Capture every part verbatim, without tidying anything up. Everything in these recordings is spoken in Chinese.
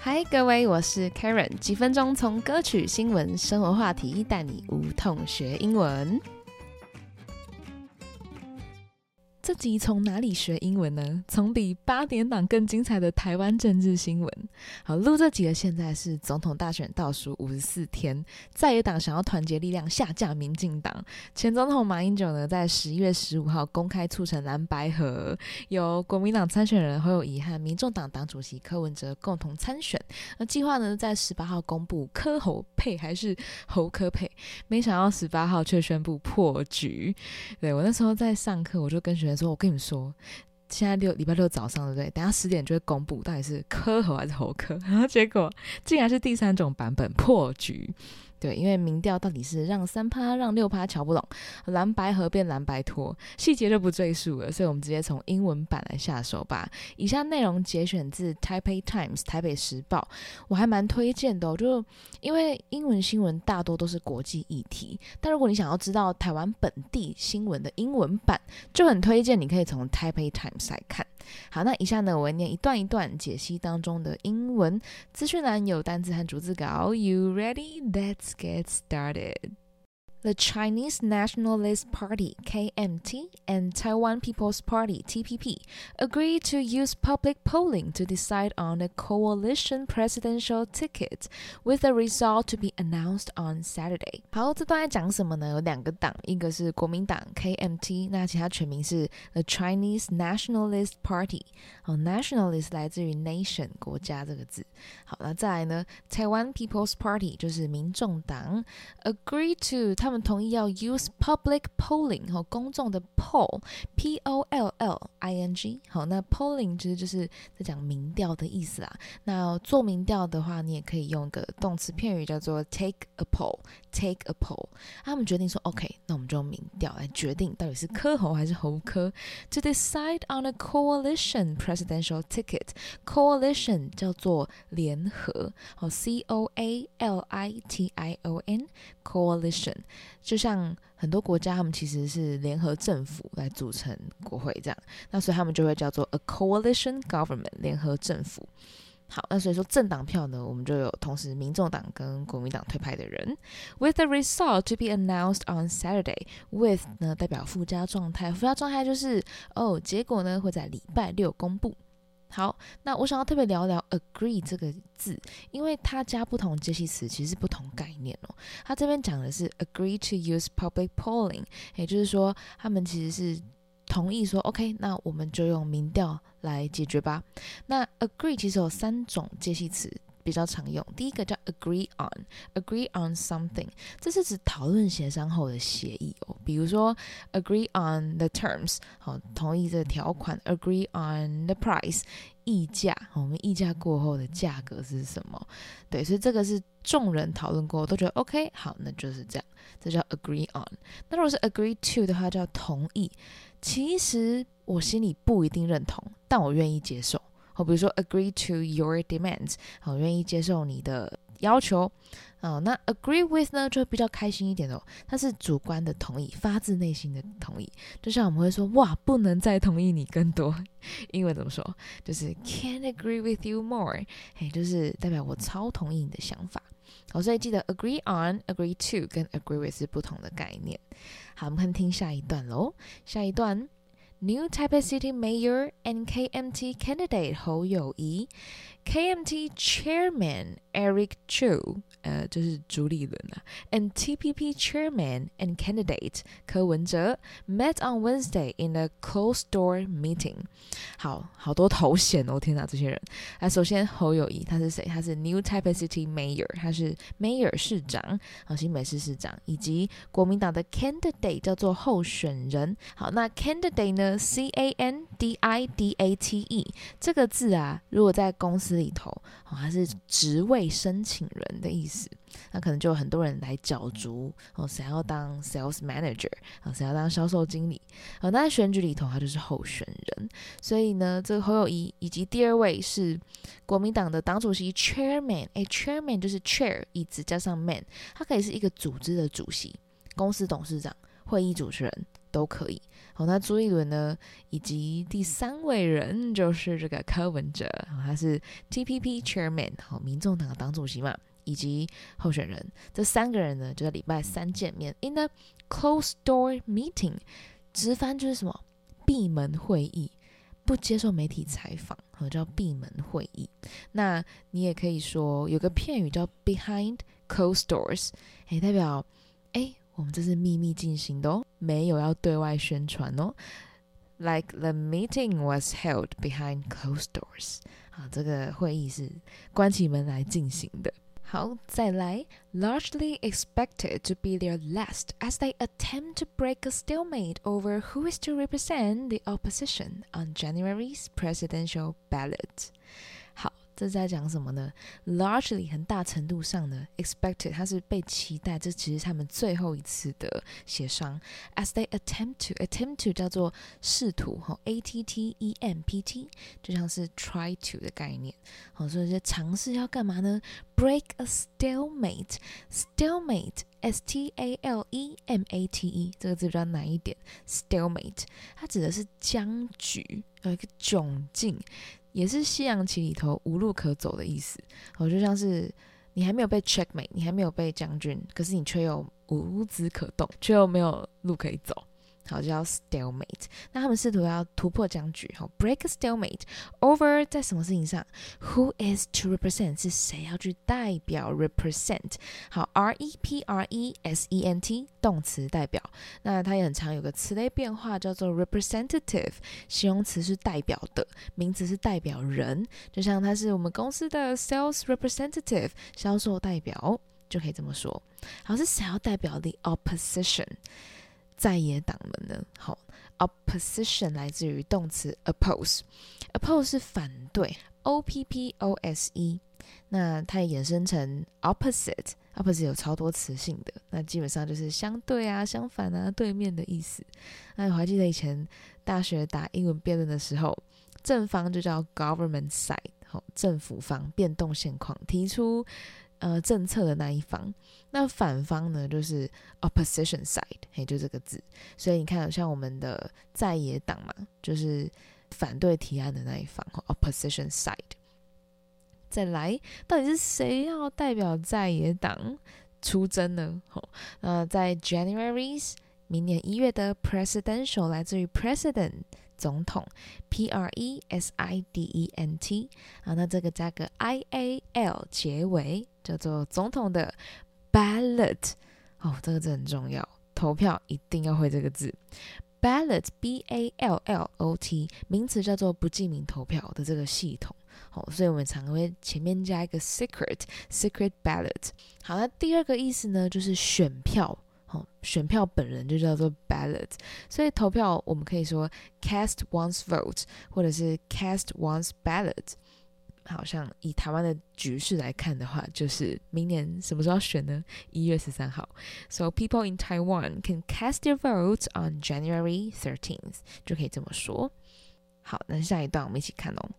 嗨，各位，我是 Karen， 几分钟从歌曲、新闻、生活话题带你无痛学英文。这集从哪里学英文呢？从比八点档更精彩的台湾政治新闻。好，录这集的现在是总统大选倒数五十四天，在野党想要团结力量下架民进党。前总统马英九呢，在十一月十五号公开促成蓝白合，由国民党参选人侯友宜和民众党党主席柯文哲共同参选。那计划呢，在十八号公布柯侯配还是侯柯配，没想到十八号却宣布破局。对，我那时候在上课，我就跟学生说，我跟你们说，现在六礼拜六早上，对不对？等下十点就会公布到底是柯侯还是侯柯，然后结果竟然是第三种版本破局。对，因为民调到底是让 百分之三 让 百分之六 瞧不懂，蓝白合变蓝白拖，细节就不赘述了，所以我们直接从英文版来下手吧。以下内容节选自 Taipei Times 台北时报，我还蛮推荐的哦，就因为英文新闻大多都是国际议题，但如果你想要知道台湾本地新闻的英文版，就很推荐你可以从 Taipei Times 来看。好，那以下呢，我会念一段一段解析当中的英文，资讯栏有单字和逐字稿。 You ready? Let's get started. The Chinese Nationalist Party, K M T, and Taiwan People's Party, T P P, agreed to use public polling to decide on a coalition presidential ticket, with the result to be announced on Saturday. 好，这段在讲什么呢？有两个党，一个是国民党 K M T， 那其他全名是 The Chinese Nationalist Party。好 ，Nationalist 来自于 nation 国家这个字。好，那再来呢 ，Taiwan People's Party 就是民众党 ，agreed to 他们同意要 use public polling 和公众的 poll p o l l i n g 好，那 polling 其实就是在讲民调的意思啦。那做民调的话，你也可以用一个动词片语叫做 take a poll take a poll。他们决定说 ，OK， 那我们就用民调来决定到底是柯侯还是侯柯。To decide on a coalition presidential ticket， coalition 叫做联合，好 c o a l i t i o n coalition。就像很多国家他们其实是联合政府来组成国会这样，那所以他们就会叫做 a coalition government 联合政府。好，那所以说政党票呢，我们就有同时民众党跟国民党推派的人。With the result to be announced on Saturday. With 呢代表附加状态，附加状态就是哦，结果呢会在礼拜六公布。好，那我想要特别聊聊 agree 这个字，因为它加不同介系词其实是不同概念哦。它这边讲的是 agree to use public polling， 也就是说他们其实是同意说 OK， 那我们就用民调来解决吧。那 agree 其实有三种介系词比较常用，第一个叫 agree on agree on something， 这是指讨论协商后的协议哦，比如说 agree on the terms， 好，同意这个条款 ；agree on the price， 议价，我们议价过后的价格是什么？对，所以这个是众人讨论过，都觉得 OK， 好，那就是这样，这叫 agree on。那如果是 agree to 的话，叫同意。其实我心里不一定认同，但我愿意接受。比如说 agree to your demands， 好，愿意接受你的要求。哦，那 agree with 呢就比较开心一点哦，它是主观的同意，发自内心的同意。就像我们会说，哇，不能再同意你更多。英文怎么说？就是 can't agree with you more， 嘿，就是代表我超同意你的想法。好，所以记得 agree on、agree to 跟 agree with 是不同的概念。好，我们看听下一段喽。下一段。New Taipei City Mayor and K M T candidate Hou Youyi, K M T Chairman Eric Chu， 呃，就是朱立伦啊 ，and T P P Chairman and candidate Ko Wen-je met on Wednesday in a closed-door meeting。好好多头衔哦，天哪，这些人！啊，首先侯友宜他是谁？他是 New Taipei City Mayor， 他是 Mayor 市长，好，新北市市长，以及国民党的 candidate 叫做候选人。好，那 candidate 呢？candidate 这个字啊，如果在公司里头，哦，它是职位申请人的意思，那可能就有很多人来角逐，哦，谁要当 sales manager，哦，谁要当销售经理，哦，那在选举里头他就是候选人，所以呢，这个侯友宜以及第二位是国民党的党主席 chairman， 哎 ，chairman 就是 chair 椅子加上 man， 它可以是一个组织的主席、公司董事长、会议主持人。都可以。好，那朱立伦呢，以及第三位人就是这个柯文哲，他是 T P P Chairman， 好，民众党的党主席嘛，以及候选人，这三个人呢就在礼拜三见面 in a closed door meeting， 直翻就是什么闭门会议，不接受媒体采访，叫闭门会议。那你也可以说有个片语叫 behind closed doors， 代表哎我们这是秘密进行的哦，没有要对外宣传哦。Like the meeting was held behind closed doors， 好，这个会议是关起门来进行的。好，再来 largely expected to be their last as they attempt to break a stalemate over who is to represent the opposition on January's presidential ballot。 好，这在讲什么呢？ largely 很大程度上呢 expected 它是被期待，这其实是他们最后一次的协商。 as they attempt to attempt to 叫做试图 A T T E M P T， 就像是 try to 的概念。好，所以这尝试要干嘛呢？Break a stalemate. Stalemate, S T A L E M A T E， 这个字比较难一点。Stalemate， 它指的是僵局，有一个窘境，也是西洋棋里头无路可走的意思。哦，就像是你还没有被 checkmate， 你还没有被将军，可是你却又无资可动，却又没有路可以走。好，就叫 stalemate。 那他们试图要突破僵局，好 break a stalemate over 在什么事情上， who is to represent 是谁要去代表， represent 好 R E P R E S E N T 动词代表。那它也很常有个词类变化叫做 representative， 形容词是代表的，名词是代表人，就像它是我们公司的 sales representative 销售代表，就可以这么说。好，是谁要代表 the opposition，在野党们呢？好 ，opposition 来自于动词 oppose，oppose oppose 是反对 ，o p p o s e， 那它也衍生成 opposite，opposite opposite 有超多词性的，那基本上就是相对啊、相反啊、对面的意思。那我还记得以前大学打英文辩论的时候，正方就叫 government side， 好，政府方变动现况，提出呃，政策的那一方，那反方呢就是 opposition side， 嘿，就这个字。所以你看，像我们的在野党嘛，就是反对提案的那一方 ，opposition side。再来，到底是谁要代表在野党出征呢？哦，那在 January's 明年一月的 presidential 来自于 president。总统 P R E S I D E N T， 好，那这个加个 I A L 结尾叫做总统的 ballot， 哦，这个字很重要，投票一定要会这个字 ballot B A L L O T， 名词叫做不记名投票的这个系统。好，所以我们常会前面加一个 secret secret ballot。 好，那第二个意思呢就是选票，哦，选票本人就叫做 ballot， 所以投票我们可以说 cast one's vote 或者是 cast one's ballot。 好像以台湾的局势来看的话，就是明年什么时候要选呢？一月十三号。 So people in Taiwan can cast their votes on January thirteenth， 就可以这么说。好，那下一段我们一起看哦。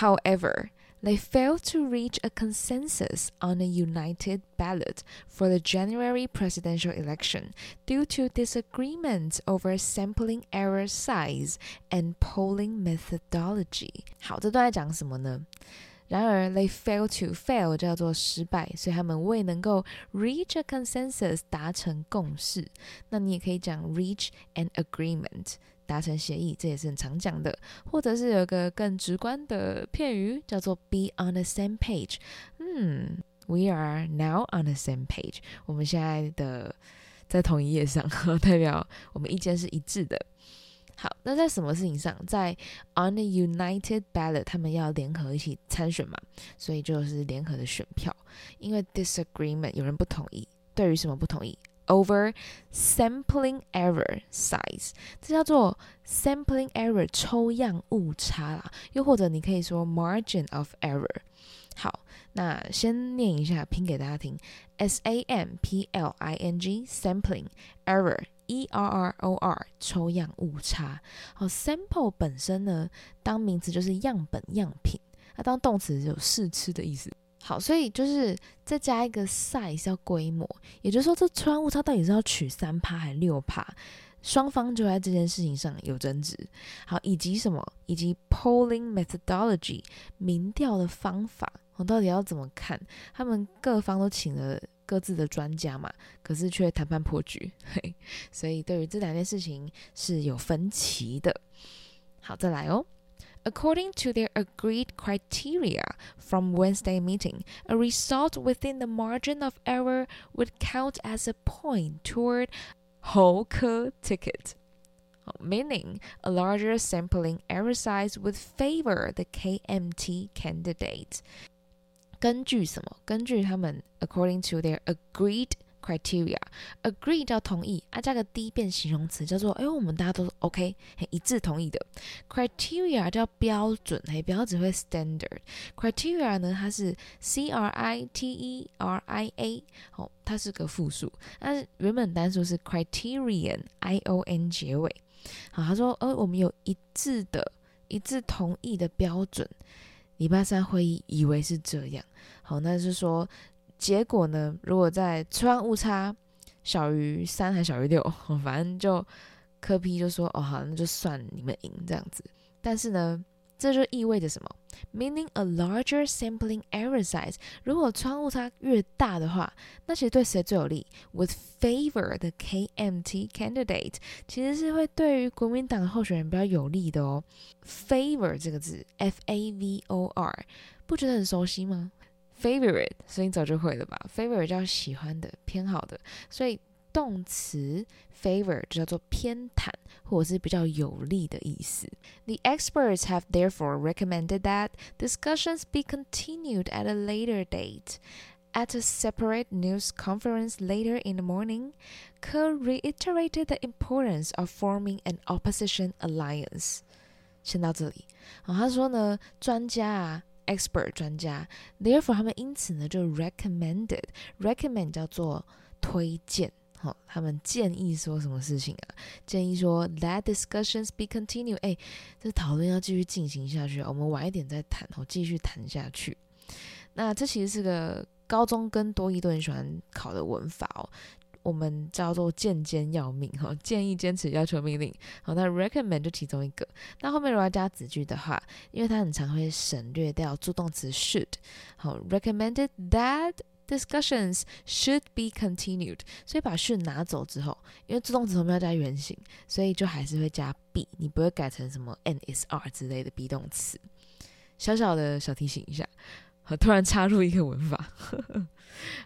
However they failed to reach a consensus on a united ballot for the January presidential election due to disagreements over sampling error size and polling methodology。 好，这段在讲什么呢？然而 they failed to fail 叫做失败，所以他们未能够 reach a consensus 达成共识。那你也可以讲 reach an agreement， 达成协议，这也是很常讲的。或者是有一个更直观的片语叫做 be on the same page。 嗯 we are now on the same page， 我们现在的在同一页上，代表我们意见是一致的。好，那在什么事情上？在 on a united ballot， 他们要联合一起参选嘛，所以就是联合的选票。因为 disagreement 有人不同意，对于什么不同意？ over sampling error size， 这叫做 sampling error 抽样误差啦，又或者你可以说 margin of error。 好，那先念一下拼给大家听。 S A M P L I N G sampling error E R R O R 抽样误差。好， sample 本身呢当名词就是样本样品，它当动词有试吃的意思。好，所以就是再加一个 size 要规模，也就是说这抽样误差到底是要取 百分之三 还是 百分之六，双方就在这件事情上有争执。好，以及什么？以及 polling methodology 民调的方法，我到底要怎么看？他们各方都请了各自的专家嘛，可是却谈判破局，嘿，所以对于这两件事情是有分歧的。好，再来哦。According to their agreed criteria from Wednesday meeting, a result within the margin of error would count as a point toward Hou Ke ticket, meaning a larger sampling error size would favor the K M T candidate. 根据什么？根据他们 according to their agreed criteria, agree 叫同意啊，加个 d 变形容词叫做，哎，我们大家都 OK， 一致同意的。criteria 叫标准，嘿，不要只会 standard。criteria 呢，它是 c r i t e r i a， 哦，它是个复数，但是原本单数是 criterion i o n 结尾。好，他说，呃，我们有一致的、一致同意的标准。礼拜三会议以为是这样，好，那是说。结果呢，如果在吹判误差小于三还小于六，反正就柯 P 就说，哦好，那就算你们赢这样子。但是呢，这就意味着什么？ meaning a larger sampling error size， 如果吹判误差越大的话，那其实对谁最有利？ would favor the K M T candidate， 其实是会对于国民党的候选人比较有利的哦。favor 这个字 F A V O R 不觉得很熟悉吗？favorite， 所以你早就会了吧。 favorite 叫喜欢的、偏好的，所以动词 favor 就叫做偏袒或者是比较有利的意思。 The experts have therefore recommended that discussions be continued at a later date. At a separate news conference later in the morning, Ko reiterated the importance of forming an opposition alliance. 先到这里。好，他说呢，专家啊expert 专家 therefore 他们因此呢就 recommended recommend 叫做推荐、哦、他们建议说什么事情啊？建议说 that discussions be continued， 哎，这讨论要继续进行下去，我们晚一点再谈、哦、继续谈下去。那这其实是个高中跟多益都很喜欢考的文法哦，我们叫做建坚要命、哦、建议、坚持、要求、命令。好，那 recommend 就其中一个。那后面如果要加子句的话，因为它很常会省略掉助动词 should。好 ，recommended that discussions should be continued， 所以把 should 拿走之后，因为助动词后面要加原形，所以就还是会加 be， 你不会改成什么 and is are 之类的 be 动词。小小的小提醒一下。突然插入一个文法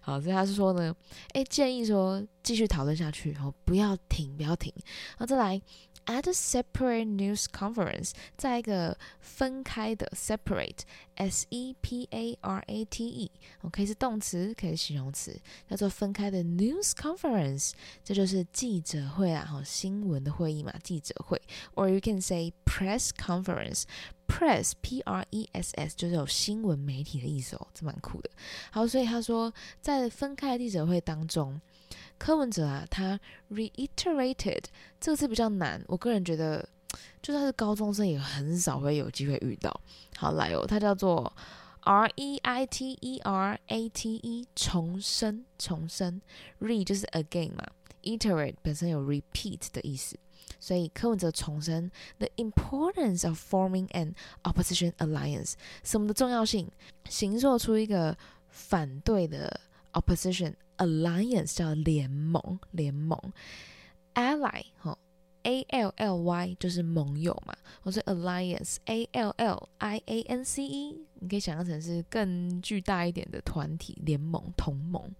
好，所以他是说呢，诶，建议说继续讨论下去、哦、不要停不要停。然后再来 at a separate news conference， 在一个分开的 separate S E P A R A T E、哦、可以是动词可以是形容词，叫做分开的 news conference， 这就是记者会啊、哦、新闻的会议嘛，记者会 or you can say press conference。Press, P R E S S 就是有新闻媒体的意思哦，这蛮酷的。好，所以他说在分开的记者会当中，柯文哲啊，他 reiterated 这个字比较难，我个人觉得就算是高中生也很少会有机会遇到。好，来哦，它叫做 R E I T E R A T E 重申重申 re 就是 again 嘛， iterate 本身有 repeat 的意思，所以柯文哲重申 the importance of forming an opposition alliance， 什么的重要性，形塑出一个反对的 opposition alliance 叫联盟，联盟 ally、哦、A L L Y 就是盟友嘛，或是 alliance A L L I A N C E， 你可以想象成是更巨大一点的团体，联盟，同盟。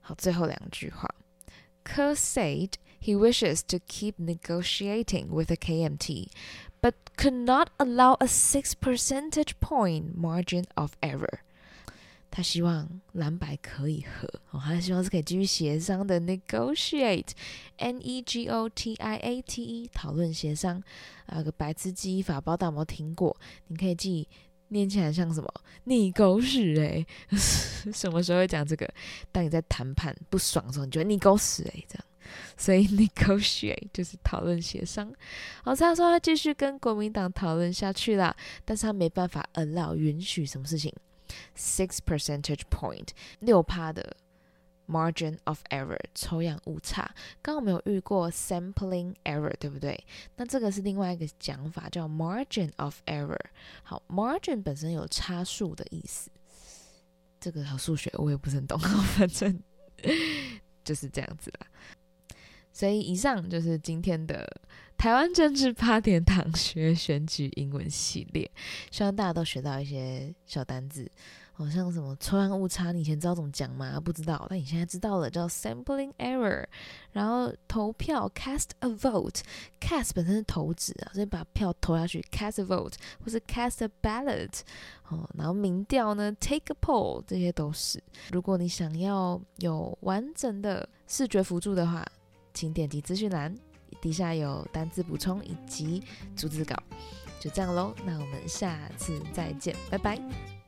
好，最后两句话。Ko said he wishes to keep negotiating with the K M T, but could not allow a six percentage point margin of error. 他希望蓝白可以和、哦、他希望是可以继续协商的 negotiate, N E G O T I A T E, 讨论协商。啊，有个白痴记忆法，不知道有没有听过，你可以记。念起来像什么？你狗屎欸什么时候会讲这个？当你在谈判不爽的时候，你觉得你狗屎欸这样。所以 negotiate 就是讨论协商。好，他说他继续跟国民党讨论下去啦，但是他没办法 allow 允许什么事情？ six percentage point 百分之六 的 margin of error 抽样误差。刚刚我们有遇过 sampling error 对不对？那这个是另外一个讲法叫 margin of error。 好， margin 本身有差数的意思，这个好数学我也不是很懂，反正就是这样子啦。所以以上就是今天的台湾政治八点档学选举英文系列，希望大家都学到一些小单字，好像什么抽样误差，你以前知道怎么讲吗？不知道，但你现在知道了，叫 sampling error。 然后投票 cast a vote， cast 本身是投掷啊，所以把票投下去 cast a vote 或是 cast a ballot、哦、然后民调呢 take a poll， 这些都是。如果你想要有完整的视觉辅助的话，请点击资讯栏，底下有单字补充以及逐字稿。就这样咯，那我们下次再见，拜拜。